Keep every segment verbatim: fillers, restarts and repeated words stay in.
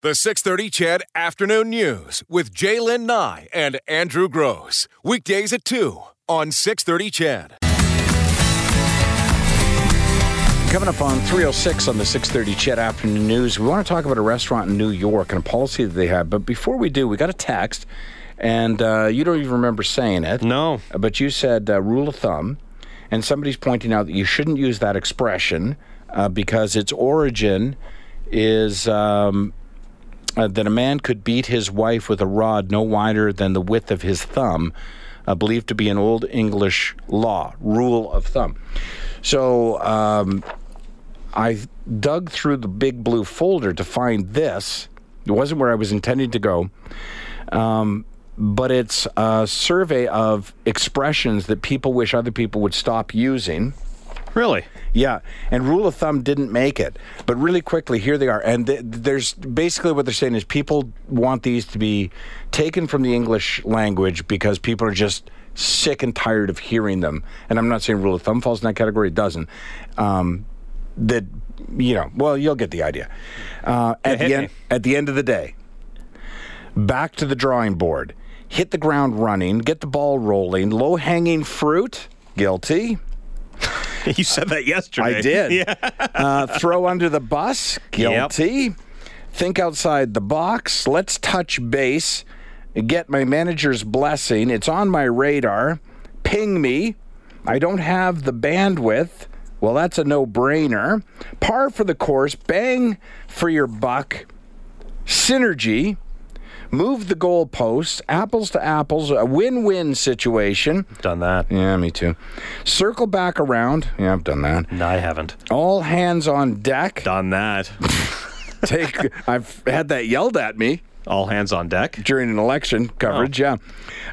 The six thirty C H E D Afternoon News with Jaylen Nye and Andrew Gross. Weekdays at two on six thirty C H E D. Coming up on three oh six on the six thirty C H E D Afternoon News, we want to talk about a restaurant in New York and a policy that they have. But before we do, we got a text, and uh, you don't even remember saying it. No. But you said uh, rule of thumb, and somebody's pointing out that you shouldn't use that expression uh, because its origin is... Um, Uh, that a man could beat his wife with a rod no wider than the width of his thumb, uh, believed to be an old English law, rule of thumb. So um, I dug through the big blue folder to find this. It wasn't where I was intending to go, um, but it's a survey of expressions that people wish other people would stop using. Really? Yeah. And rule of thumb didn't make it. But really quickly, here they are. And th- there's basically what they're saying is people want these to be taken from the English language because people are just sick and tired of hearing them. And I'm not saying rule of thumb falls in that category. It doesn't. Um, that, you know, well, you'll get the idea. Uh, at, the en- at the end of the day, back to the drawing board. Hit the ground running. Get the ball rolling. Low-hanging fruit. Guilty. You said that yesterday. I did. Yeah. uh, throw under the bus. Guilty. Yep. Think outside the box. Let's touch base. Get my manager's blessing. It's on my radar. Ping me. I don't have the bandwidth. Well, that's a no-brainer. Par for the course. Bang for your buck. Synergy. Move the goalposts, apples to apples, a win-win situation. Done that. Yeah, me too. Circle back around. Yeah, I've done that. No, I haven't. All hands on deck. Done that. Take. I've had that yelled at me. All hands on deck. During an election coverage, oh. yeah.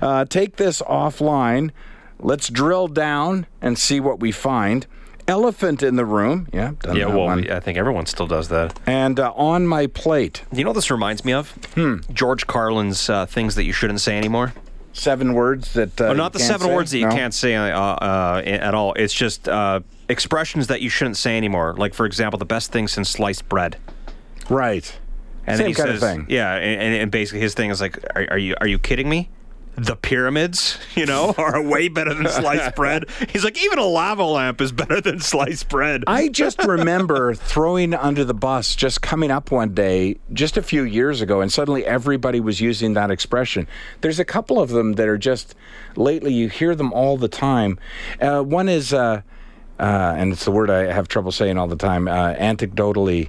Uh, take this offline. Let's drill down and see what we find. Elephant in the room. Yeah, done yeah, that well, one. I think everyone still does that. And uh, on my plate. You know what this reminds me of? Hmm. George Carlin's uh, things that you shouldn't say anymore. Seven words that uh, oh, Not the seven say. words that you no. can't say uh, uh, at all. It's just uh, expressions that you shouldn't say anymore. Like, for example, the best thing since sliced bread. Right. And Same kind says, of thing. Yeah, and, and basically his thing is like, are, are you are you kidding me? The pyramids, you know, are way better than sliced bread. He's like, even a lava lamp is better than sliced bread. I just remember throwing under the bus just coming up one day, just a few years ago, and suddenly everybody was using that expression. There's a couple of them that are just, lately you hear them all the time. Uh, one is, uh, uh, and it's the word I have trouble saying all the time, uh, anecdotally.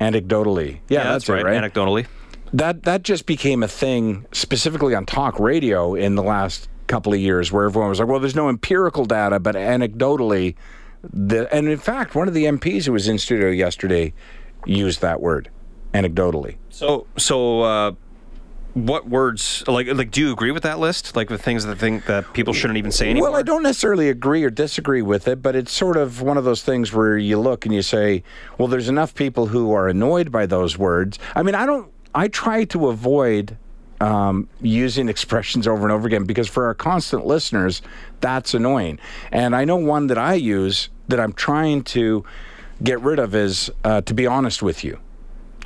Anecdotally. Yeah, yeah that's, that's right. right. Anecdotally. That that just became a thing specifically on talk radio in the last couple of years where everyone was like, well, there's no empirical data, but anecdotally. The, and in fact, one of the M Ps who was in studio yesterday used that word, anecdotally. So so uh, what words, like, like do you agree with that list? Like the things that think that people shouldn't even say anymore? Well, I don't necessarily agree or disagree with it, but it's sort of one of those things where you look and you say, well, there's enough people who are annoyed by those words. I mean, I don't. I try to avoid um, using expressions over and over again because for our constant listeners, that's annoying. And I know one that I use that I'm trying to get rid of is uh, to be honest with you.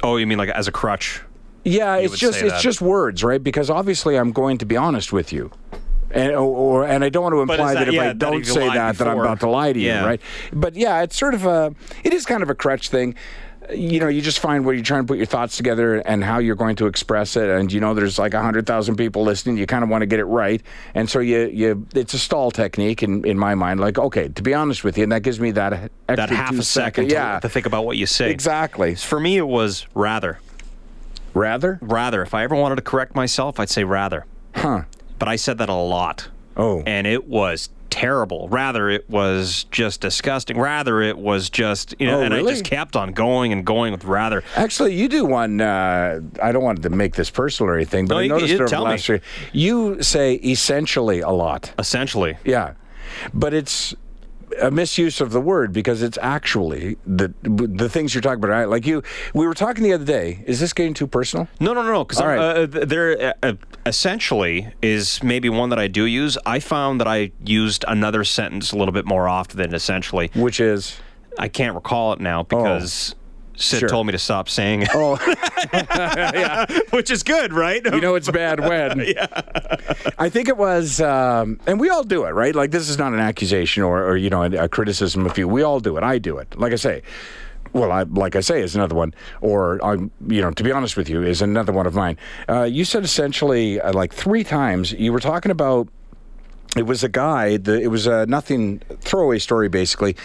Oh, you mean like as a crutch? Yeah, it's just it's just words, right? Because obviously I'm going to be honest with you. And, or, and I don't want to imply that, that if yeah, I don't say that, before. that I'm about to lie to you, yeah. right? But yeah, it's sort of a, it is kind of a crutch thing. You know, you just find where you're trying to put your thoughts together and how you're going to express it. And, you know, there's like one hundred thousand people listening. You kind of want to get it right. And so you, you it's a stall technique in, in my mind. Like, okay, to be honest with you, and that gives me that extra That half a second, second yeah. to think about what you say. Exactly. For me, it was rather. Rather? Rather. If I ever wanted to correct myself, I'd say rather. Huh. But I said that a lot. Oh. And it was terrible. Rather, it was just disgusting. Rather, it was just, you know, oh, and really? I just kept on going and going with rather. Actually, you do one, uh, I don't want to make this personal or anything, but no, I noticed you, you over last year, you say essentially a lot. Essentially. Yeah. But it's a misuse of the word because it's actually the the things you're talking about, right? Like you, we were talking the other day. Is this getting too personal? No, no, no. Because right. uh, there uh, essentially is maybe one that I do use. I found that I used another sentence a little bit more often than essentially. Which is? I can't recall it now because... Oh. Sid sure. told me to stop saying it. Oh. Yeah. Which is good, right? You know it's bad when. Yeah. I think it was, um, and we all do it, right? Like, this is not an accusation or, or you know, a, a criticism of you. We all do it. I do it. Like I say. Well, I, like I say, is another one, or I'm, you know, to be honest with you, is another one of mine. Uh, you said essentially uh, like three times you were talking about. It was a guy. The, it was a nothing throwaway story. Basically,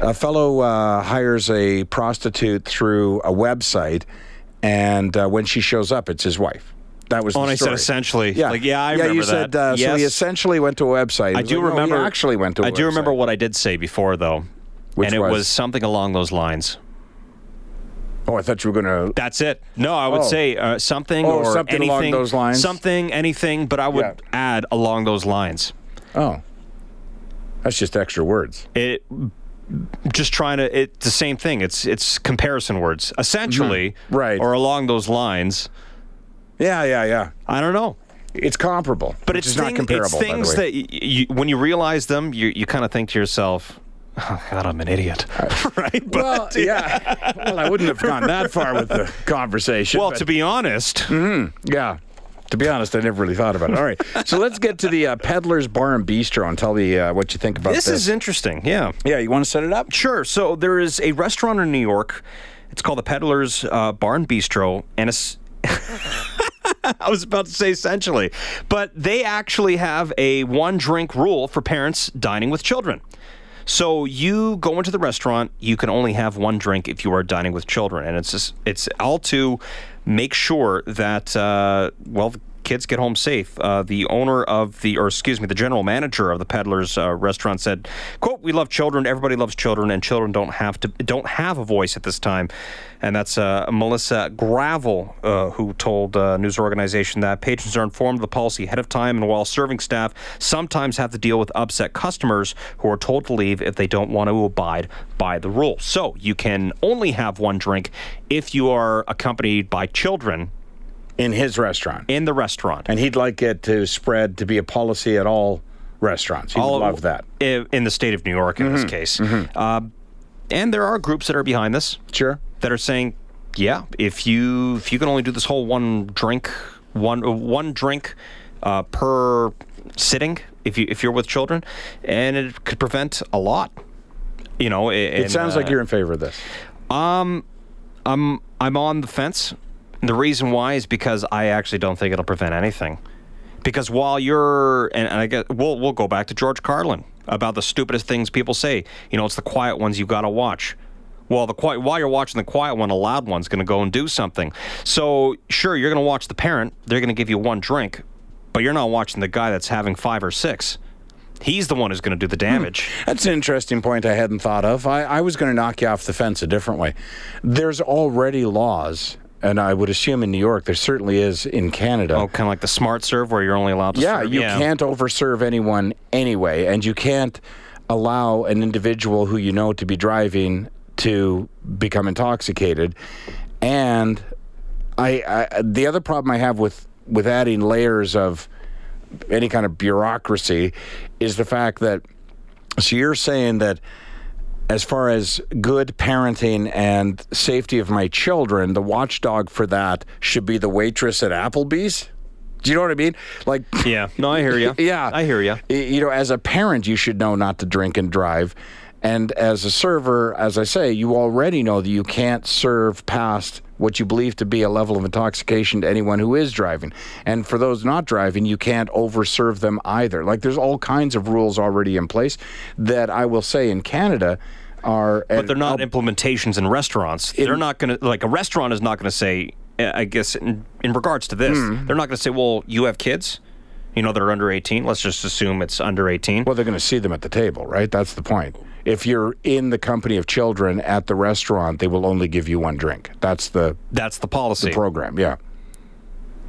a fellow uh, hires a prostitute through a website, and uh, when she shows up, it's his wife. That was. Oh, the and story. I said essentially. Yeah, like, yeah, I yeah, remember you that. Said, uh, yes. So he essentially went to a website. I do like, remember. No, he actually went to. A I website. do remember what I did say before though, Which and was? it was something along those lines. Oh, I thought you were going to... That's it. No, I would oh. say uh, something oh, or something anything. Along those lines. Something, anything, but I would yeah. add along those lines. Oh. That's just extra words. It... Just trying to... It's the same thing. It's it's comparison words, essentially. Mm-hmm. Right. Or along those lines. Yeah, yeah, yeah. I don't know. It's comparable, but it's thing, not comparable, it's things by the way. that, you, when you realize them, you, you kind of think to yourself... Oh, God, I'm an idiot. Right? But, well, yeah. Well, I wouldn't have gone that far with the conversation. Well, but, to be honest. Mm-hmm, yeah. To be honest, I never really thought about it. All right. So let's get to the uh, Peddler's Bar and Bistro and tell me uh, what you think about this. This is interesting. Yeah. Yeah. You want to set it up? Sure. So there is a restaurant in New York. It's called the Peddler's uh, Bar and Bistro. And it's... I was about to say essentially. But they actually have a one-drink rule for parents dining with children. So you go into the restaurant, you can only have one drink if you are dining with children. And it's just, it's all to make sure that, uh, well, the kids get home safe. Uh, the owner of the, or excuse me, the general manager of the Peddler's uh, restaurant said, quote, "We love children, everybody loves children, and children don't have to, don't have a voice at this time." And that's uh, Melissa Gravel, uh, who told uh, news organization that patrons are informed of the policy ahead of time, and while serving staff sometimes have to deal with upset customers who are told to leave if they don't want to abide by the rule. So you can only have one drink if you are accompanied by children. In his restaurant. In the restaurant. And he'd like it to spread to be a policy at all restaurants. He'd all love that. In the state of New York, in mm-hmm. this case. Mm-hmm. Uh, and there are groups that are behind this. Sure. That are saying, yeah, if you if you can only do this whole one drink, one one drink uh, per sitting, if you if you're with children, and it could prevent a lot. You know, and, it sounds uh, like you're in favor of this. Um, I'm I'm on the fence. The reason why is because I actually don't think it'll prevent anything. Because while you're, and, and I guess we'll we'll go back to George Carlin about the stupidest things people say. You know, it's the quiet ones you've got to watch. Well, the quiet, while you're watching the quiet one, a loud one's going to go and do something. So, sure, you're going to watch the parent. They're going to give you one drink. But you're not watching the guy that's having five or six. He's the one who's going to do the damage. Hmm. That's an interesting point I hadn't thought of. I, I was going to knock you off the fence a different way. There's already laws... And I would assume in New York, there certainly is in Canada. Oh, kind of like the SmartServe where you're only allowed to yeah, serve. You yeah, you can't overserve anyone anyway, and you can't allow an individual who you know to be driving to become intoxicated. And I, I the other problem I have with, with adding layers of any kind of bureaucracy is the fact that, so you're saying that as far as good parenting and safety of my children, the watchdog for that should be the waitress at Applebee's? Do you know what I mean? Like, yeah. No, I hear you. Yeah. I hear you. You know, as a parent, you should know not to drink and drive. And as a server, as I say, you already know that you can't serve past what you believe to be a level of intoxication to anyone who is driving. And for those not driving, you can't overserve them either. Like, there's all kinds of rules already in place that I will say in Canada are... But they're not I'll, implementations in restaurants. It, they're not going to... Like, a restaurant is not going to say, I guess, in, in regards to this, mm. they're not going to say, well, you have kids... You know, they're under eighteen. Let's just assume it's under eighteen. Well, they're going to see them at the table, right? That's the point. If you're in the company of children at the restaurant, they will only give you one drink. That's the... That's the policy. The program, yeah.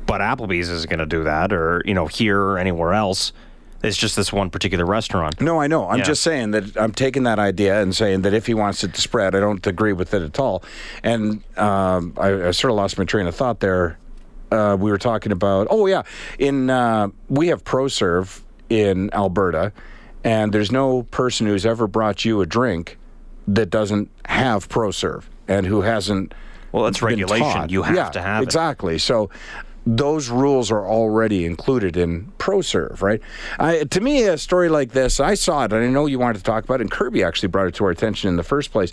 But Applebee's isn't going to do that or, you know, here or anywhere else. It's just this one particular restaurant. No, I know. I'm yeah. just saying that I'm taking that idea and saying that if he wants it to spread, I don't agree with it at all. And um, I, I sort of lost my train of thought there. Uh, we were talking about, oh, yeah, in uh, we have ProServe in Alberta, and there's no person who's ever brought you a drink that doesn't have ProServe. and who hasn't Well, that's been regulation. Taught. You have yeah, to have exactly. it. Exactly. So those rules are already included in ProServe, right? I, to me, a story like this, I saw it, and I know you wanted to talk about it, and Kirby actually brought it to our attention in the first place.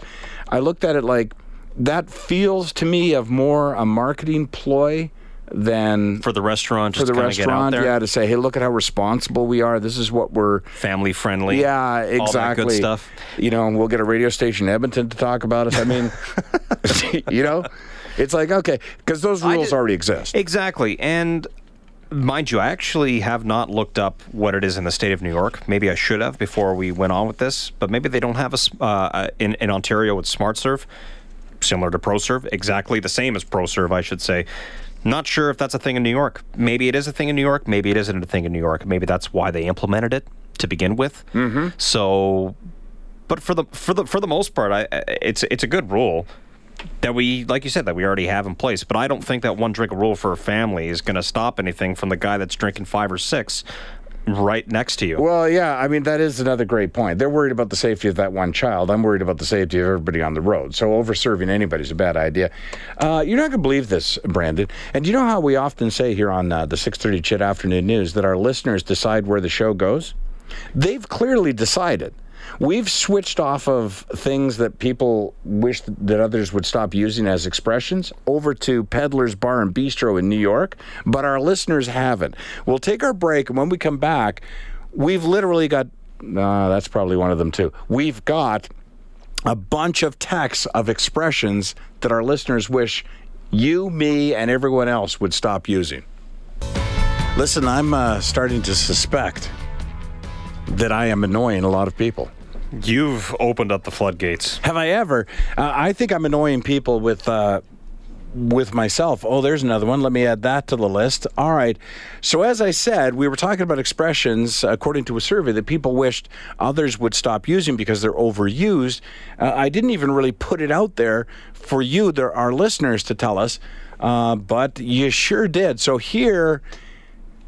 I looked at it like, that feels to me of more a marketing ploy than for the restaurant. Just for the restaurant, yeah, to say, hey, look at how responsible we are. This is what we're family friendly. Yeah, exactly. All that good stuff. You know, and we'll get a radio station in Edmonton to talk about us. I mean, you know, it's like okay, because those rules did, already exist. Exactly, and. Mind you, I actually have not looked up what it is in the state of New York. Maybe I should have before we went on with this, but maybe they don't have a uh, in, in Ontario with SmartServe, similar to ProServe, exactly the same as ProServe, I should say. Not sure if that's a thing in New York. Maybe it is a thing in New York. Maybe it isn't a thing in New York. Maybe that's why they implemented it to begin with. Mm-hmm. So, but for the for the for the most part, I, it's it's a good rule. That we, like you said, that we already have in place. But I don't think that one drink rule for a family is going to stop anything from the guy that's drinking five or six right next to you. Well, yeah, I mean, that is another great point. They're worried about the safety of that one child. I'm worried about the safety of everybody on the road. So over-serving anybody's a bad idea. Uh, you're not going to believe this, Brandon. And you know how we often say here on uh, the six thirty C H E D Afternoon News that our listeners decide where the show goes? They've clearly decided. We've switched off of things that people wish that others would stop using as expressions over to Peddler's Bar and Bistro in New York, but our listeners haven't. We'll take our break, and when we come back, we've literally got... Uh, that's probably one of them, too. We've got a bunch of texts of expressions that our listeners wish you, me, and everyone else would stop using. Listen, I'm uh, starting to suspect that I am annoying a lot of people. You've opened up the floodgates. Have I ever? Uh, I think I'm annoying people with uh, with myself. Oh, there's another one. Let me add that to the list. All right. So as I said, we were talking about expressions, according to a survey, that people wished others would stop using because they're overused. Uh, I didn't even really put it out there for you, there are listeners, to tell us, uh, but you sure did. So here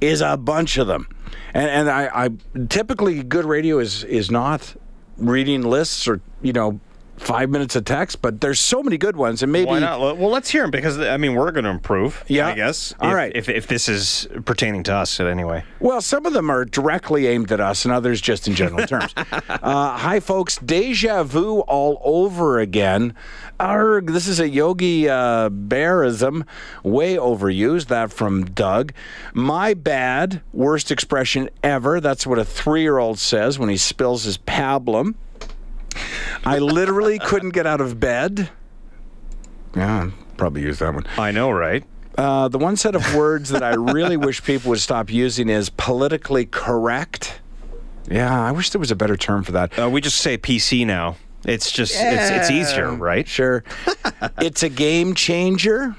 is a bunch of them. And, and I, I typically good radio is, is not reading lists or, you know, five minutes of text, but there's so many good ones. And maybe. Why not? Well, let's hear them because, I mean, we're going to improve, yeah. I guess. All if, right. If, if this is pertaining to us in any way. Well, some of them are directly aimed at us and others just in general terms. uh, hi, folks. Deja vu all over again. Arg, this is a Yogi uh, Bearism. Way overused. That from Doug. My bad. Worst expression ever. That's what a three-year-old says when he spills his pablum. I literally couldn't get out of bed. Yeah, probably use that one. I know, right? Uh, the one set of words that I really wish people would stop using is politically correct. Yeah, I wish there was a better term for that. Uh, we just say P C now. It's just, yeah. it's, it's easier, right? Sure. It's a game changer.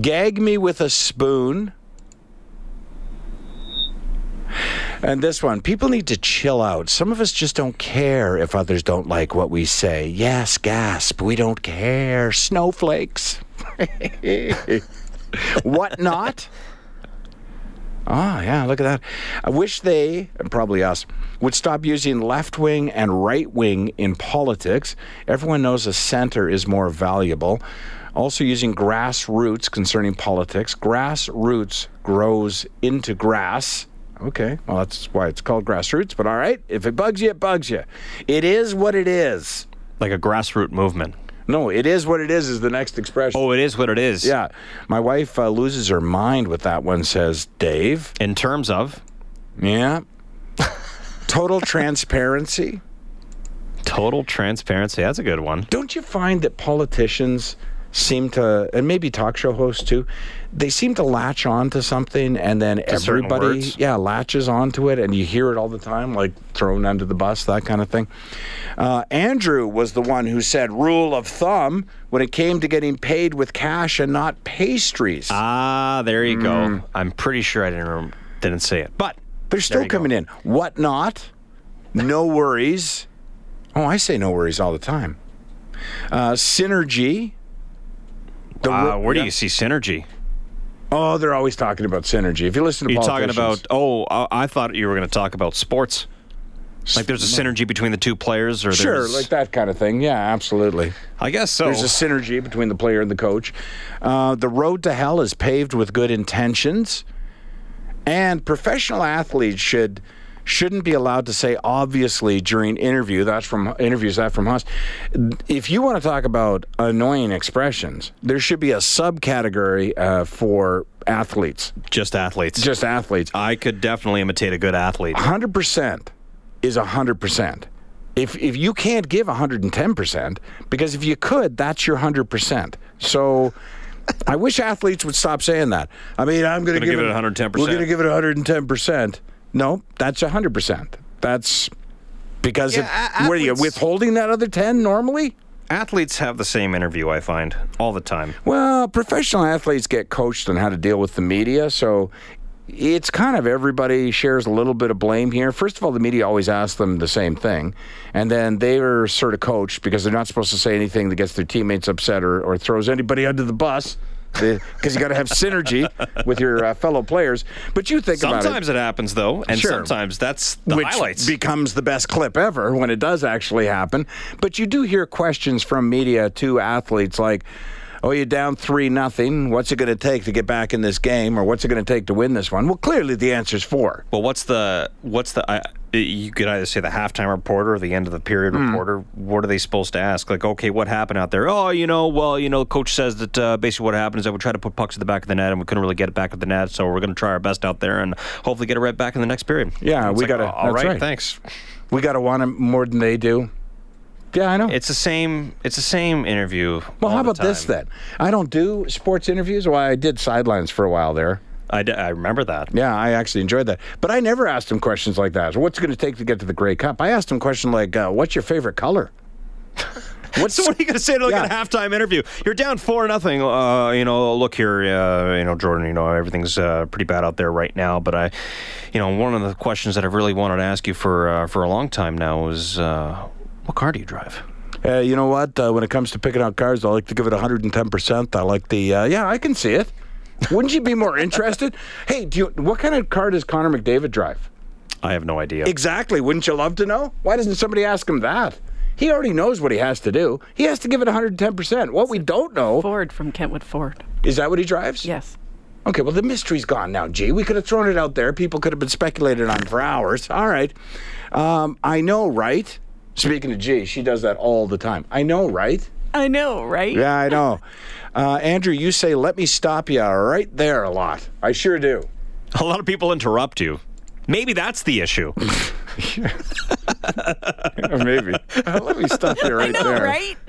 Gag me with a spoon. And this one, people need to chill out. Some of us just don't care if others don't like what we say. Yes, gasp, we don't care. Snowflakes. What not? Ah, oh, yeah, look at that. I wish they, and probably us, would stop using left wing and right wing in politics. Everyone knows a center is more valuable. Also using grassroots concerning politics. Grassroots grows into grass. Okay, well, that's why it's called grassroots, but all right. If it bugs you, it bugs you. It is what it is. Like a grassroots movement. No, it is what it is is the next expression. Oh, it is what it is. Yeah. My wife uh, loses her mind with that one, says Dave. In terms of? Yeah. Total transparency. Total transparency. That's a good one. Don't you find that politicians seem to, and maybe talk show hosts too, they seem to latch on to something and then to everybody yeah, latches onto it and you hear it all the time, like thrown under the bus, that kind of thing. Uh, Andrew was the one who said rule of thumb when it came to getting paid with cash and not pastries. Ah, there you mm. go. I'm pretty sure I didn't, didn't say it. But they're still coming go. in. What not? No worries. Oh, I say no worries all the time. Uh, synergy. Wow, uh, where do yeah. you see synergy? Oh, they're always talking about synergy. If you listen to You're talking about, oh, I, I thought you were going to talk about sports. Like there's a synergy between the two players? Or sure, there's... like that kind of thing. Yeah, absolutely. I guess so. There's a synergy between the player and the coach. Uh, the road to hell is paved with good intentions. And professional athletes should... shouldn't be allowed to say obviously during interview. That's from interviews. That from Huss. If you want to talk about annoying expressions, there should be a subcategory uh, for athletes. Just athletes. Just athletes. I could definitely imitate a good athlete. one hundred percent is one hundred percent. If if you can't give one hundred ten percent, because if you could, that's your one hundred percent. So. I wish athletes would stop saying that. I mean, I'm going to give, give it one hundred ten percent. We're going to give it one hundred ten percent. No, that's one hundred percent. That's because yeah, if, athletes, were you withholding that other ten normally? Athletes have the same interview, I find, all the time. Well, professional athletes get coached on how to deal with the media, so it's kind of everybody shares a little bit of blame here. First of all, the media always asks them the same thing, and then they are sort of coached because they're not supposed to say anything that gets their teammates upset or, or throws anybody under the bus. Because you got to have synergy with your uh, fellow players. But you think sometimes about it. Sometimes it happens, though, and sure. Sometimes that's the Which highlights. Which becomes the best clip ever when it does actually happen. But you do hear questions from media to athletes like, oh, you're down three nothing. What's it going to take to get back in this game, or what's it going to take to win this one? Well, clearly the answer's four. Well, what's the what's the uh, you could either say the halftime reporter or the end of the period mm. reporter. What are they supposed to ask? Like, okay, what happened out there? Oh, you know, well, you know, coach says that uh, basically what happened is that we tried to put pucks at the back of the net and we couldn't really get it back at the net, so we're going to try our best out there and hopefully get it right back in the next period. Yeah, we like, got to. All right, right, thanks. We got to want it more than they do. Yeah, I know. It's the same. It's the same interview. Well, how about this then? I don't do sports interviews. Well, I did sidelines for a while there. I, d- I remember that. Yeah, I actually enjoyed that. But I never asked him questions like that. So what's it going to take to get to the Grey Cup? I asked him questions like, uh, "What's your favorite color?" What's so what are you going to say to like yeah. a halftime interview? You're down four nothing. Uh, you know, look here, uh, you know, Jordan. You know, everything's uh, pretty bad out there right now. But I, you know, one of the questions that I've really wanted to ask you for uh, for a long time now is. Uh, What car do you drive? Uh, you know what? Uh, when it comes to picking out cars, I like to give it one hundred ten percent. I like the, uh, yeah, I can see it. Wouldn't you be more interested? Hey, do you, what kind of car does Connor McDavid drive? I have no idea. Exactly. Wouldn't you love to know? Why doesn't somebody ask him that? He already knows what he has to do. He has to give it one hundred ten percent. What we don't know... Ford from Kentwood Ford. Is that what he drives? Yes. Okay, well, the mystery's gone now, G. We could have thrown it out there. People could have been speculated on for hours. All right. Um, I know, right? Speaking to G, she does that all the time. I know, right? I know, right? Yeah, I know. Uh, Andrew, you say, let me stop you right there a lot. I sure do. A lot of people interrupt you. Maybe that's the issue. Yeah, maybe. Let me stop you right I know, there. Right?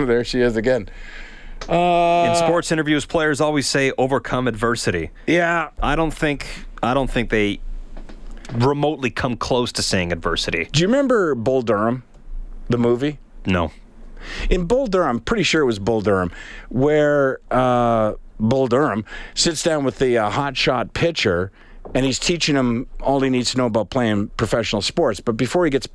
There she is again. Uh, In sports interviews, players always say overcome adversity. Yeah. I don't think. I don't think they... remotely come close to saying adversity. Do you remember Bull Durham, the movie? No. In Bull Durham, I'm pretty sure it was Bull Durham, where uh, Bull Durham sits down with the uh, hotshot pitcher, and he's teaching him all he needs to know about playing professional sports. But before he gets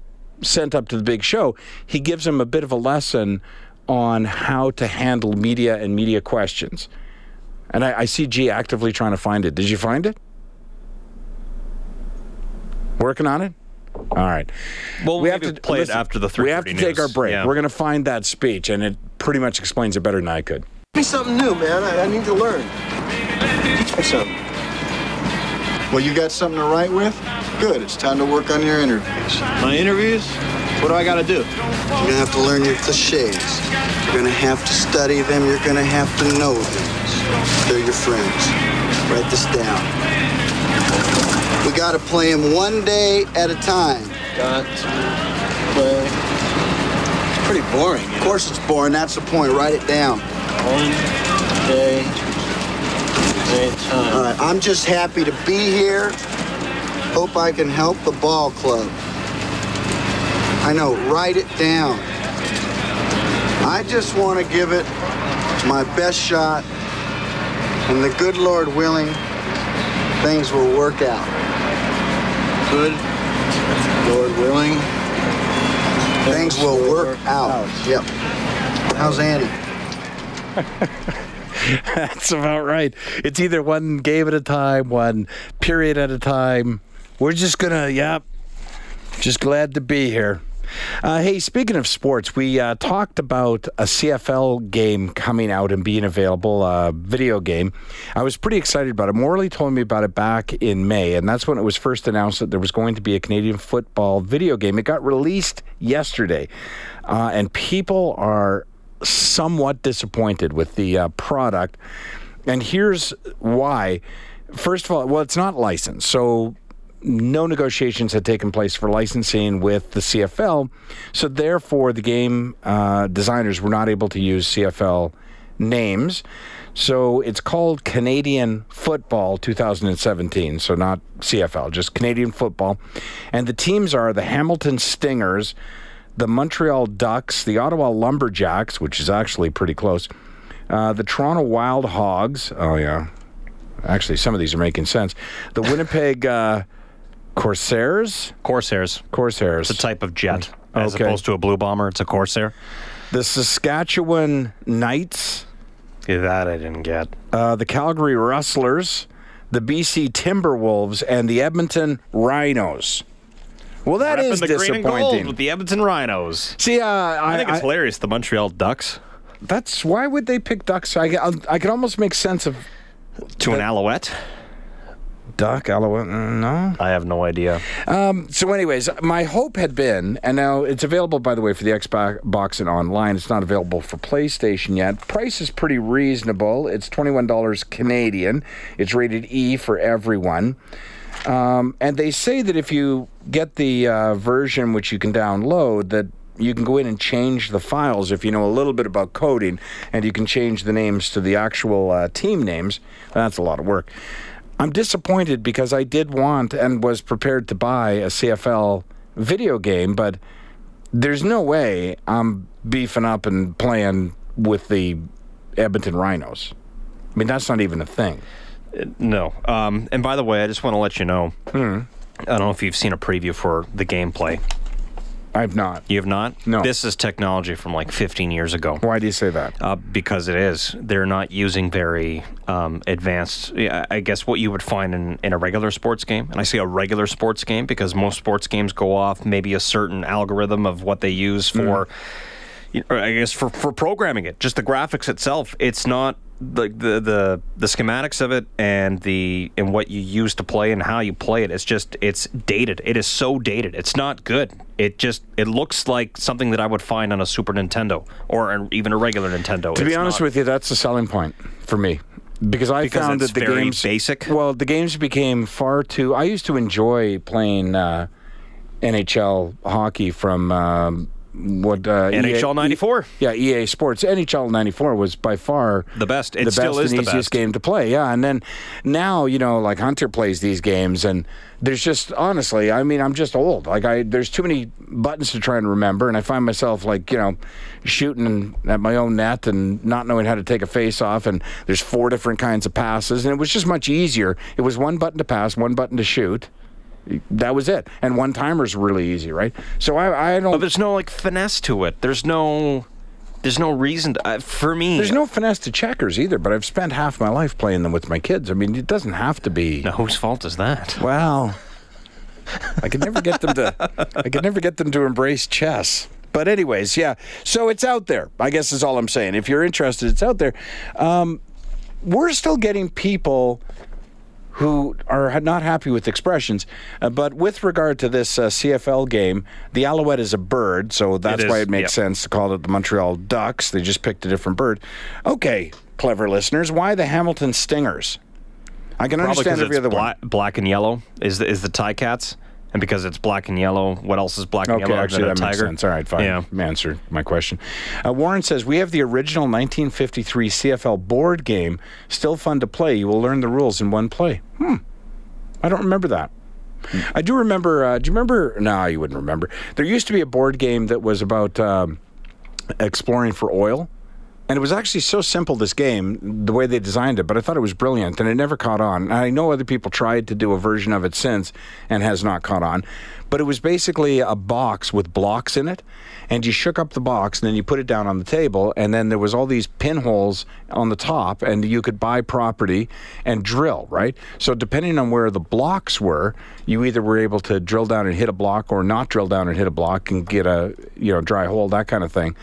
sent up to the big show, he gives him a bit of a lesson on how to handle media and media questions. And I, I see G actively trying to find it. Did you find it? Working on it? All right. Well, we have to play listen, it after the three. We have to news. Take our break. Yeah. We're going to find that speech, and it pretty much explains it better than I could. Give me something new, man. I, I need to learn. Teach me something. Well, you got something to write with? Good. It's time to work on your interviews. My interviews? What do I got to do? You're going to have to learn your cliches. You're going to have to study them. You're going to have to know them. They're your friends. Write this down. We got to play him one day at a time. Got to play. It's pretty boring. Of course it's boring. That's the point. Write it down. One day at a time. All right. I'm just happy to be here. Hope I can help the ball club. I know. Write it down. I just want to give it my best shot. And the good Lord willing, things will work out. Good. Lord willing. Things, Things will work, work out. out. Yep. How's Andy? That's about right. It's either one game at a time, one period at a time. We're just going to, yep. Yeah. Just glad to be here. Uh, hey, speaking of sports, we uh, talked about a C F L game coming out and being available, a uh, video game. I was pretty excited about it. Morley told me about it back in May, and that's when it was first announced that there was going to be a Canadian football video game. It got released yesterday, uh, and people are somewhat disappointed with the uh, product. And here's why. First of all, well, it's not licensed, so no negotiations had taken place for licensing with the C F L, so therefore the game uh, designers were not able to use C F L names. So it's called Canadian Football twenty seventeen, so not C F L, just Canadian Football. And the teams are the Hamilton Stingers, the Montreal Ducks, the Ottawa Lumberjacks, which is actually pretty close, uh, the Toronto Wild Hogs. Oh, yeah. Actually, some of these are making sense. The Winnipeg... Uh, Corsairs? Corsairs. Corsairs. It's a type of jet. As okay. opposed to a blue bomber, it's a Corsair. The Saskatchewan Knights. Yeah, that I didn't get. Uh, the Calgary Rustlers, the B C Timberwolves, and the Edmonton Rhinos. Well, that Repping is the disappointing. Green and gold with the Edmonton Rhinos. See, uh, I, I think it's I, hilarious, the Montreal Ducks. That's, why would they pick Ducks? I, I, I could almost make sense of... To the, an Alouette? Duck, Alouette, no? I have no idea. Um, so anyways, my hope had been, and now it's available, by the way, for the Xbox and online. It's not available for PlayStation yet. Price is pretty reasonable. It's twenty-one dollars Canadian. It's rated E for everyone. Um, and they say that if you get the uh, version which you can download, that you can go in and change the files if you know a little bit about coding, and you can change the names to the actual uh, team names. That's a lot of work. I'm disappointed because I did want and was prepared to buy a C F L video game, but there's no way I'm beefing up and playing with the Edmonton Rhinos. I mean, that's not even a thing. No. Um, and by the way, I just want to let you know, hmm. I don't know if you've seen a preview for the gameplay. I have not. You have not? No. This is technology from like fifteen years ago. Why do you say that? Uh, because it is. They're not using very um, advanced, I guess what you would find in, in a regular sports game. And I say a regular sports game because most sports games go off maybe a certain algorithm of what they use for, mm. you know, I guess, for, for programming it. Just the graphics itself. It's not the, the, the, the schematics of it and the and what you use to play and how you play it. It's just, it's dated. It is so dated. It's not good. It just, it looks like something that I would find on a Super Nintendo or an, even a regular Nintendo. To it's be honest not. with you, that's the selling point for me. Because I because found that the very games... basic? Well, the games became far too... I used to enjoy playing uh, N H L hockey from... Um, What uh, N H L ninety-four? E- yeah, E A Sports. N H L ninety-four was by far the best. It the still best is and the easiest best. game to play. Yeah, and then now you know, like Hunter plays these games, and there's just honestly, I mean, I'm just old. Like I, there's too many buttons to try and remember, and I find myself like you know, shooting at my own net and not knowing how to take a face off. And there's four different kinds of passes, and it was just much easier. It was one button to pass, one button to shoot. That was it. And one-timers really easy, right? So I, I don't... But there's no, like, finesse to it. There's no... There's no reason to, uh, for me... There's no finesse to checkers either, but I've spent half my life playing them with my kids. I mean, it doesn't have to be... Now, whose fault is that? Well, I could never get them to... I could never get them to embrace chess. But anyways, yeah. So it's out there, I guess is all I'm saying. If you're interested, it's out there. Um, we're still getting people... who are not happy with expressions. Uh, but with regard to this uh, C F L game, the Alouette is a bird, so that's it why it makes yep. sense to call it the Montreal Ducks. They just picked a different bird. Okay, clever listeners, why the Hamilton Stingers? I can Probably understand every other bla- one. Black and yellow is the, is the Tie Cats. And because it's black and yellow, what else is black and okay, yellow? Actually, that tiger? makes sense. All right, fine. Yeah. Answer my question. Uh, Warren says, we have the original nineteen fifty-three C F L board game. Still fun to play. You will learn the rules in one play. Hmm. I don't remember that. Hmm. I do remember, uh, do you remember? No, nah, you wouldn't remember. There used to be a board game that was about um, exploring for oil. And it was actually so simple, this game, the way they designed it, but I thought it was brilliant, and it never caught on. And I know other people tried to do a version of it since and has not caught on. But it was basically a box with blocks in it, and you shook up the box, and then you put it down on the table, and then there was all these pinholes on the top, and you could buy property and drill, right? So depending on where the blocks were, you either were able to drill down and hit a block or not drill down and hit a block and get a, you know, dry hole, that kind of thing.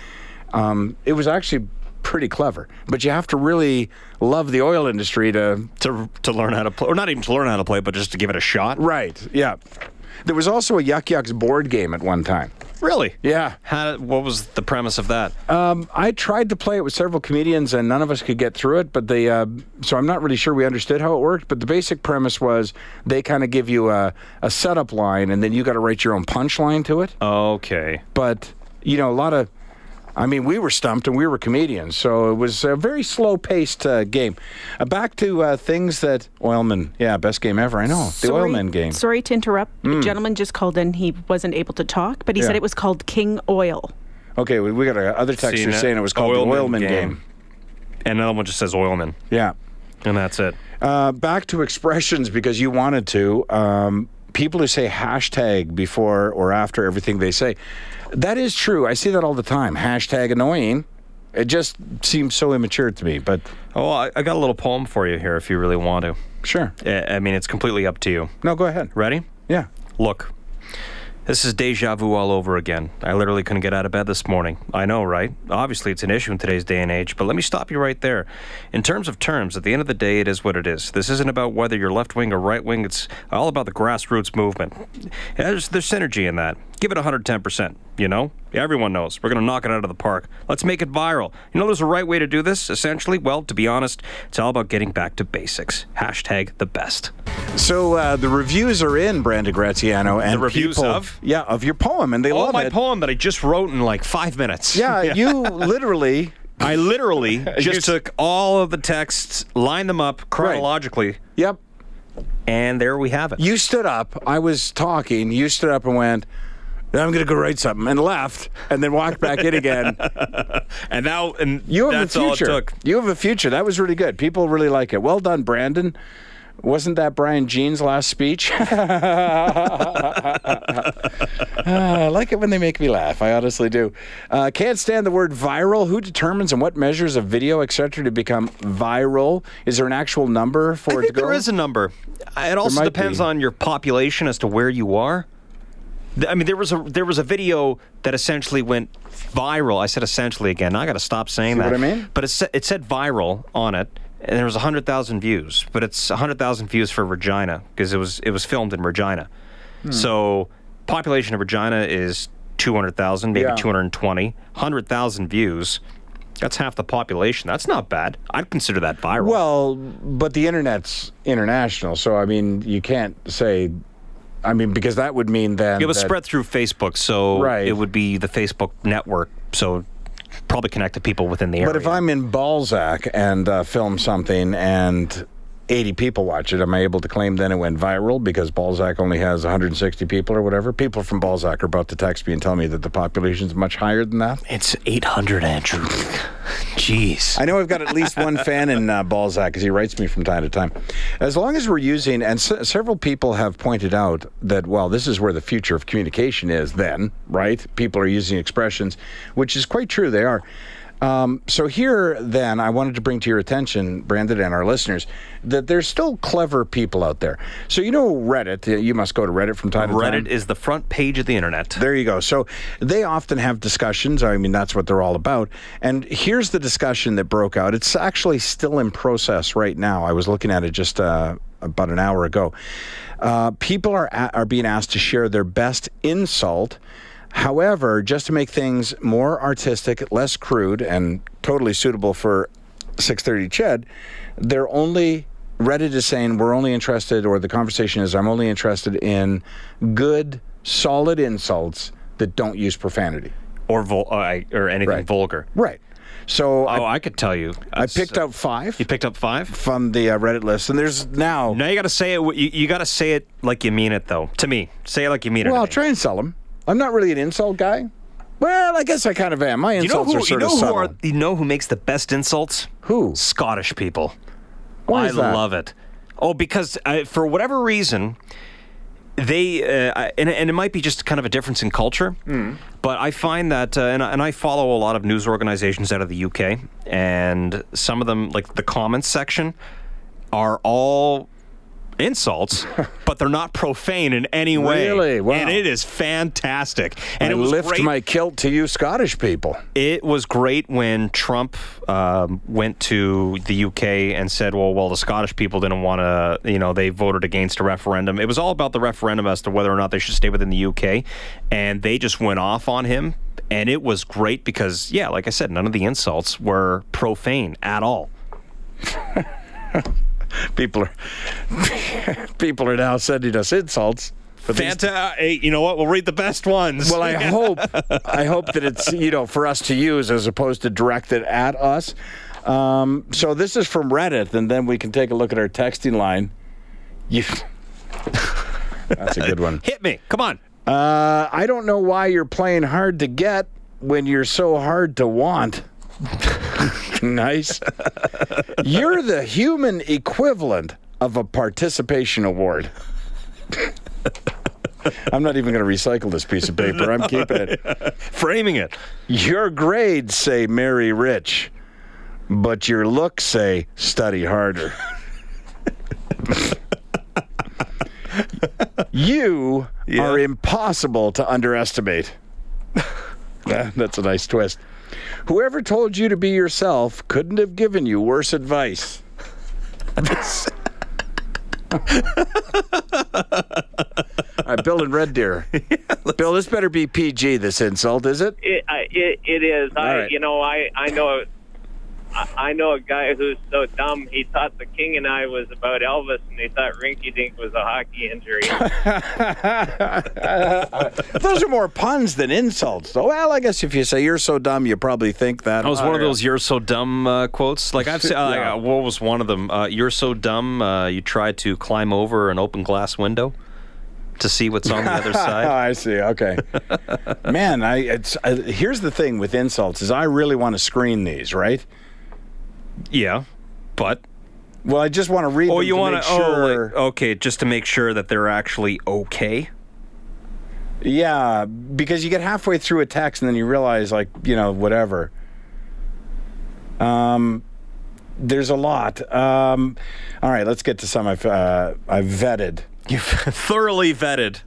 Um, it was actually pretty clever, but you have to really love the oil industry to to to learn how to play, or not even to learn how to play, but just to give it a shot. Right? Yeah. There was also a Yuck Yucks board game at one time. Really? Yeah. How, what was the premise of that? Um, I tried to play it with several comedians, and none of us could get through it. But they, uh, so I'm not really sure we understood how it worked. But the basic premise was they kind of give you a, a setup line, and then you got to write your own punchline to it. Okay. But you know, a lot of. I mean, we were stumped, and we were comedians, so it was a very slow-paced uh, game. Uh, back to uh, things that... Oilman, yeah, best game ever, I know. The sorry, Oilman game. Sorry to interrupt. Mm. The gentleman just called in. He wasn't able to talk, but he yeah. said it was called King Oil. Okay, we, we got a, other texters saying it was called Oilman the Oilman game. game. And another one just says Oilman. Yeah. And that's it. Uh, back to expressions, because you wanted to. Um, people who say hashtag before or after everything they say... That is true. I see that all the time. Hashtag annoying. It just seems so immature to me. But oh, I, I got a little poem for you here if you really want to. Sure. I, I mean, it's completely up to you. No, go ahead. Ready? Yeah. Look, this is deja vu all over again. I literally couldn't get out of bed this morning. I know, right? Obviously, it's an issue in today's day and age, but let me stop you right there. In terms of terms, at the end of the day, it is what it is. This isn't about whether you're left wing or right wing. It's all about the grassroots movement. There's, there's synergy in that. Give it one hundred ten percent, you know? Everyone knows. We're going to knock it out of the park. Let's make it viral. You know there's a right way to do this, essentially? Well, to be honest, it's all about getting back to basics. Hashtag the best. So uh, the reviews are in, Brandon Graziano. And the reviews people, of? Yeah, of your poem, and they oh, love it. Oh, my poem that I just wrote in like five minutes. Yeah, yeah. you literally... I literally just took all of the texts, lined them up chronologically. Right. Yep. And there we have it. You stood up. I was talking. You stood up and went... I'm going to go write something, and left, and then walked back in again. and now, and you have that's a future. all it took. You have a future. That was really good. People really like it. Well done, Brandon. Wasn't that Brian Jean's last speech? I like it when they make me laugh. I honestly do. Uh, can't stand the word viral. Who determines and what measures of video, et cetera, to become viral? Is there an actual number for I it think to go? There is a number. It also depends be. on your population as to where you are. I mean, there was a there was a video that essentially went viral. I said essentially again. Now I got to stop saying See that. What I mean? But it, it said viral on it, and there was one hundred thousand views. But it's one hundred thousand views for Regina because it was it was filmed in Regina. Hmm. So population of Regina is two hundred thousand, maybe yeah. two hundred twenty. one hundred thousand views. That's half the population. That's not bad. I'd consider that viral. Well, but the internet's international, so I mean, you can't say. I mean, because that would mean then... It was that, spread through Facebook, so right. it would be the Facebook network, so probably connect to people within the area. But if I'm in Balzac and uh, film something and eighty people watch it, am I able to claim then it went viral because Balzac only has one hundred sixty people or whatever? People from Balzac are about to text me and tell me that the population is much higher than that. It's eight hundred, Andrew. Jeez. I know I've got at least one fan in uh, Balzac because he writes me from time to time. As long as we're using, and s- several people have pointed out that, well, this is where the future of communication is then, right? People are using expressions, which is quite true. They are. Um, so here, then, I wanted to bring to your attention, Brandon and our listeners, that there's still clever people out there. So you know Reddit. You must go to Reddit from time to Reddit time. Reddit is the front page of the internet. There you go. So they often have discussions. I mean, that's what they're all about. And here's the discussion that broke out. It's actually still in process right now. I was looking at it just uh, about an hour ago. Uh, people are a- are being asked to share their best insult. However, just to make things more artistic, less crude, and totally suitable for six thirty C H E D, they're only, Reddit is saying we're only interested, or the conversation is I'm only interested in good, solid insults that don't use profanity. Or vul- uh, or anything right. vulgar. Right. So oh, I, I could tell you. I picked uh, up five. You picked up five from the uh, Reddit list, and there's now. Now you got to say it. You, you got to say it like you mean it, though. To me, say it like you mean it. Well, I'll try and sell them. I'm not really an insult guy. Well, I guess I kind of am. My insults you know who, are sort you know of subtle. Who are, you know who makes the best insults? Who? Scottish people. Why I is that? Love it. Oh, because I, for whatever reason, they uh, and, and it might be just kind of a difference in culture, mm. but I find that, uh, and, and I follow a lot of news organizations out of the U K, and some of them, like the comments section, are all insults, but they're not profane in any way. Really? Wow. And it is fantastic. And I it was lift great. my kilt to you Scottish people. It was great when Trump um, went to the U K and said, well, well, the Scottish people didn't want to, you know, they voted against a referendum. It was all about the referendum as to whether or not they should stay within the U K. And they just went off on him. And it was great because, yeah, like I said, none of the insults were profane at all. People are people are now sending us insults. Fanta, hey, you know what? We'll read the best ones. Well, I hope I hope that it's, you know, for us to use as opposed to directed at us. Um, so this is from Reddit, and then we can take a look at our texting line. You, that's a good one. Hit me. Come on. Uh, I don't know why you're playing hard to get when you're so hard to want. Nice. You're the human equivalent of a participation award. I'm not even going to recycle this piece of paper. No. I'm keeping it. Framing it. Your grades say marry rich, but your looks say study harder. You yeah. are impossible to underestimate. That's a nice twist. Whoever told you to be yourself couldn't have given you worse advice. All right, Bill in Red Deer. Yeah, Bill, this better be P G, this insult, is it? It, I, it, it is. I, right. You know, I, I know I, I know a guy who's so dumb, he thought The King and I was about Elvis, and he thought Rinky Dink was a hockey injury. Those are more puns than insults, though. Well, I guess if you say you're so dumb, you probably think that. That was one of those you're so dumb uh, quotes. Like I've said, uh, yeah. What was one of them? Uh, you're so dumb, uh, you tried to climb over an open glass window to see what's on the other side. Oh, I see. Okay. Man, I, it's, I, here's the thing with insults is I really want to screen these, right? Yeah, but... Well, I just want to read oh, them you to wanna, make sure... Oh, like, okay, just to make sure that they're actually okay? Yeah, because you get halfway through a text and then you realize, like, you know, whatever. Um, there's a lot. Um, all right, let's get to some I've, uh, I've vetted. You've thoroughly vetted.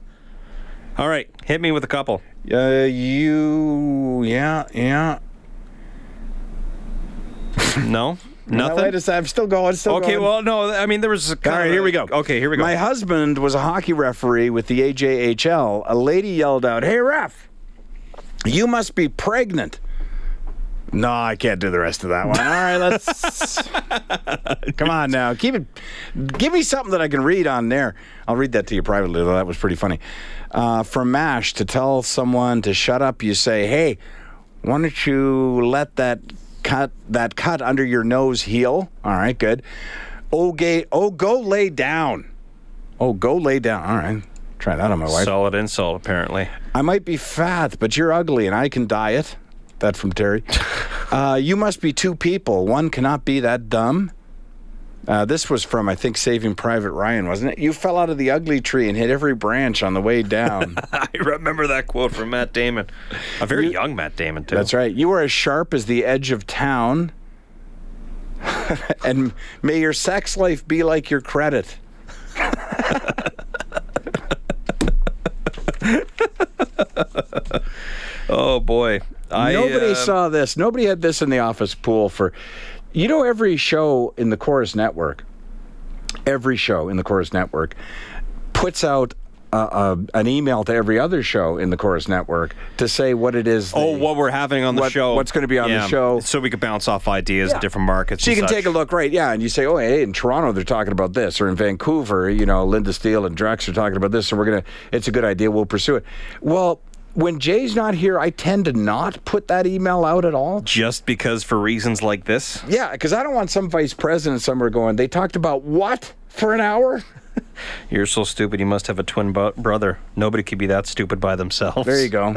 All right, hit me with a couple. Uh, you... Yeah, yeah. No, nothing. No, wait a second. I'm still going. Still okay, going. well, no. I mean, there was. A kind All right, of, here we go. Okay, here we go. My husband was a hockey referee with the A J H L. A lady yelled out, "Hey, ref! You must be pregnant." No, I can't do the rest of that one. All right, let's. Come on now, keep it. Give me something that I can read on there. I'll read that to you privately. Though that was pretty funny. Uh, from MASH, to tell someone to shut up, you say, "Hey, why don't you let that." Cut that cut under your nose heel. All right, good. Oh, gay, oh, go lay down. Oh, go lay down. All right. Try that on my wife. Solid insult, apparently. I might be fat, but you're ugly, and I can diet. That from Terry. uh, you must be two people. One cannot be that dumb. Uh, this was from, I think, Saving Private Ryan, wasn't it? You fell out of the ugly tree and hit every branch on the way down. I remember that quote from Matt Damon. A very you, young Matt Damon, too. That's right. You were as sharp as the edge of town. And may your sex life be like your credit. Oh, boy. I, Nobody uh, saw this. Nobody had this in the office pool for... You know, every show in the Chorus Network, every show in the Chorus Network puts out uh, uh, an email to every other show in the Chorus Network to say what it is. The, oh, what we're having on the what, show. What's going to be on yeah. the show. So we can bounce off ideas yeah. in different markets. So you can such. take a look, right, yeah, and you say, oh, hey, in Toronto they're talking about this, or in Vancouver, you know, Linda Steele and Drex are talking about this, so we're going to, it's a good idea, we'll pursue it. Well... When Jay's not here, I tend to not put that email out at all. Just because for reasons like this? Yeah, because I don't want some vice president somewhere going, they talked about what for an hour? You're so stupid, you must have a twin bo- brother. Nobody could be that stupid by themselves. There you go.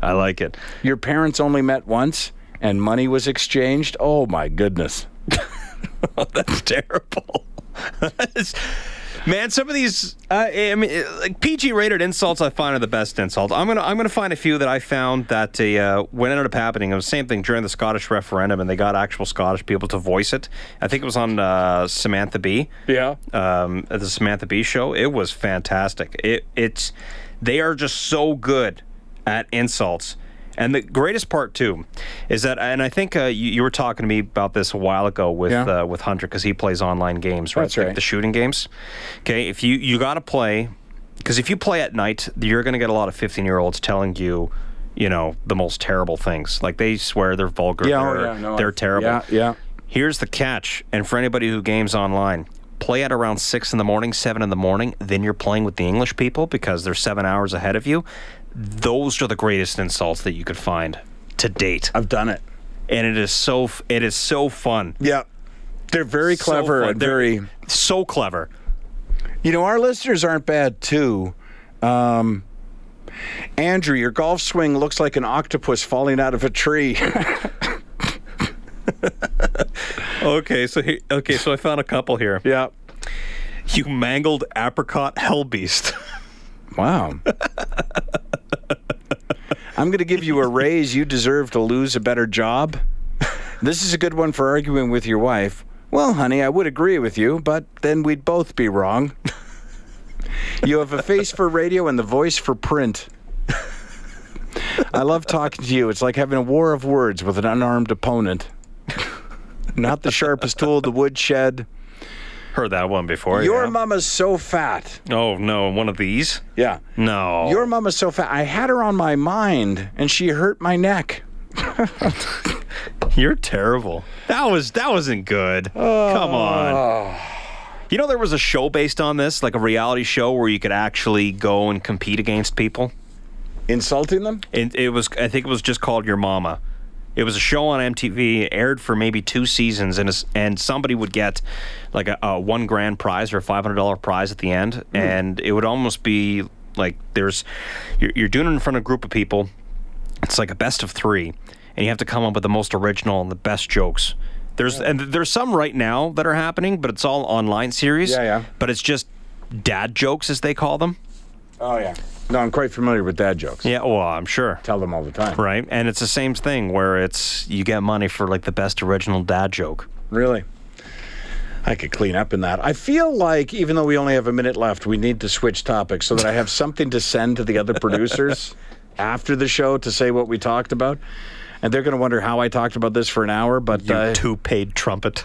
I like it. Your parents only met once and money was exchanged? Oh, my goodness. Oh, that's terrible. Man, some of these, uh, I mean, like P G-rated insults, I find are the best insults. I'm gonna, I'm gonna find a few that I found that uh, when ended up happening. It was the same thing during the Scottish referendum, and they got actual Scottish people to voice it. I think it was on uh, Samantha Bee. Yeah. Um, the Samantha Bee show. It was fantastic. It, it's, they are just so good at insults. And the greatest part, too, is that, and I think uh, you, you were talking to me about this a while ago with yeah. uh, with Hunter, because he plays online games, right? That's right. Like the shooting games. Okay, if you, you got to play, because if you play at night, you're going to get a lot of fifteen-year-olds telling you, you know, the most terrible things. Like, they swear they're vulgar, yeah, they're, yeah, no, they're terrible. Yeah, yeah. Here's the catch, and for anybody who games online, play at around six in the morning, seven in the morning, then you're playing with the English people because they're seven hours ahead of you. Those are the greatest insults that you could find to date. I've done it, and it is so it is so fun. Yeah, they're very clever so and they're very so clever. You know, our listeners aren't bad too. Um, Andrew, your golf swing looks like an octopus falling out of a tree. okay, so he, okay, so I found a couple here. Yeah, you mangled apricot hell beast. Wow. I'm going to give you a raise. You deserve to lose a better job. This is a good one for arguing with your wife. Well, honey, I would agree with you, but then we'd both be wrong. You have a face for radio and the voice for print. I love talking to you. It's like having a war of words with an unarmed opponent. Not the sharpest tool of the woodshed. Heard that one before. Your yeah. mama's so fat. Oh, no. One of these? Yeah. No. Your mama's so fat. I had her on my mind, and she hurt my neck. You're terrible. That, was, that wasn't good. Oh. Come on. You know, there was a show based on this, like a reality show where you could actually go and compete against people. Insulting them? It, it was. I think it was just called Your Mama. It was a show on M T V, aired for maybe two seasons, and a, and somebody would get like a, a one grand prize or a five hundred dollars prize at the end, mm. and it would almost be like there's you're, you're doing it in front of a group of people. It's like a best of three, and you have to come up with the most original and the best jokes. There's yeah. and there's some right now that are happening, but it's all online series. Yeah, yeah. But it's just dad jokes, as they call them. Oh, yeah. No, I'm quite familiar with dad jokes. Yeah, well, I'm sure. Tell them all the time. Right, and it's the same thing where it's you get money for, like, the best original dad joke. Really? I could clean up in that. I feel like, even though we only have a minute left, we need to switch topics so that I have something to send to the other producers after the show to say what we talked about. And they're going to wonder how I talked about this for an hour, but... You uh, two-paid trumpet.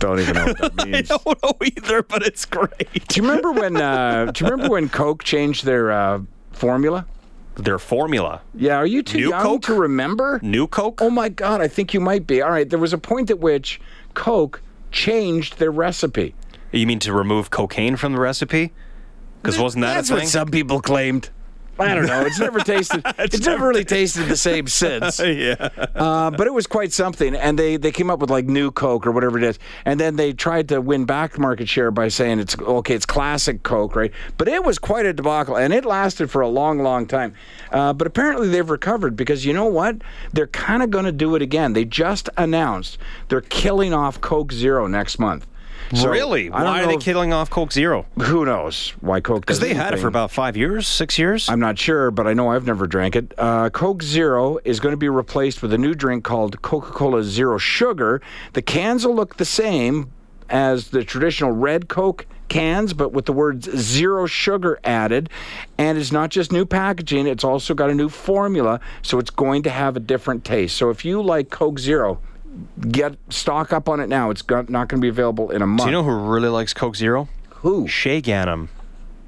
Don't even know what that means. I don't know either, but it's great. Do you remember when? Uh, do you remember when Coke changed their uh, formula? Their formula. Yeah. Are you too New young Coke? To remember? New Coke. Oh my God! I think you might be. All right. There was a point at which Coke changed their recipe. You mean to remove cocaine from the recipe? Because wasn't that That's a thing? That's what some people claimed. I don't know. It's never tasted. it's, it's never really tasted the same since. yeah. Uh, but it was quite something, and they, they came up with like New Coke or whatever it is, and then they tried to win back market share by saying it's okay, it's classic Coke, right? But it was quite a debacle, and it lasted for a long, long time. Uh, but apparently they've recovered because you know what? They're kind of going to do it again. They just announced they're killing off Coke Zero next month. So, really? Why are they killing off Coke Zero? Who knows why Coke? Because they had it for about five years, six years. I'm not sure, but I know I've never drank it. Uh, Coke Zero is going to be replaced with a new drink called Coca-Cola Zero Sugar. The cans will look the same as the traditional red Coke cans, but with the words zero sugar added. And it's not just new packaging, it's also got a new formula, so it's going to have a different taste. So if you like Coke Zero... Get stock up on it now. It's got, not going to be available in a month. Do you know who really likes Coke Zero? Who? Shea Ganem.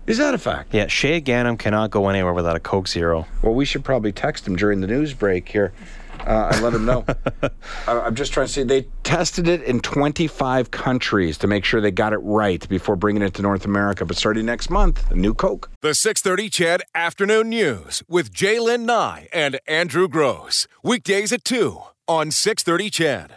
Is that a fact? Yeah, Shea Ganem cannot go anywhere without a Coke Zero. Well, we should probably text him during the news break here. Uh, I let him know. uh, I'm just trying to see. They tested it in twenty-five countries to make sure they got it right before bringing it to North America. But starting next month, a new Coke. The six thirty C H E D Afternoon News with Jaylen Nye and Andrew Gross. Weekdays at two. On six thirty C H E D.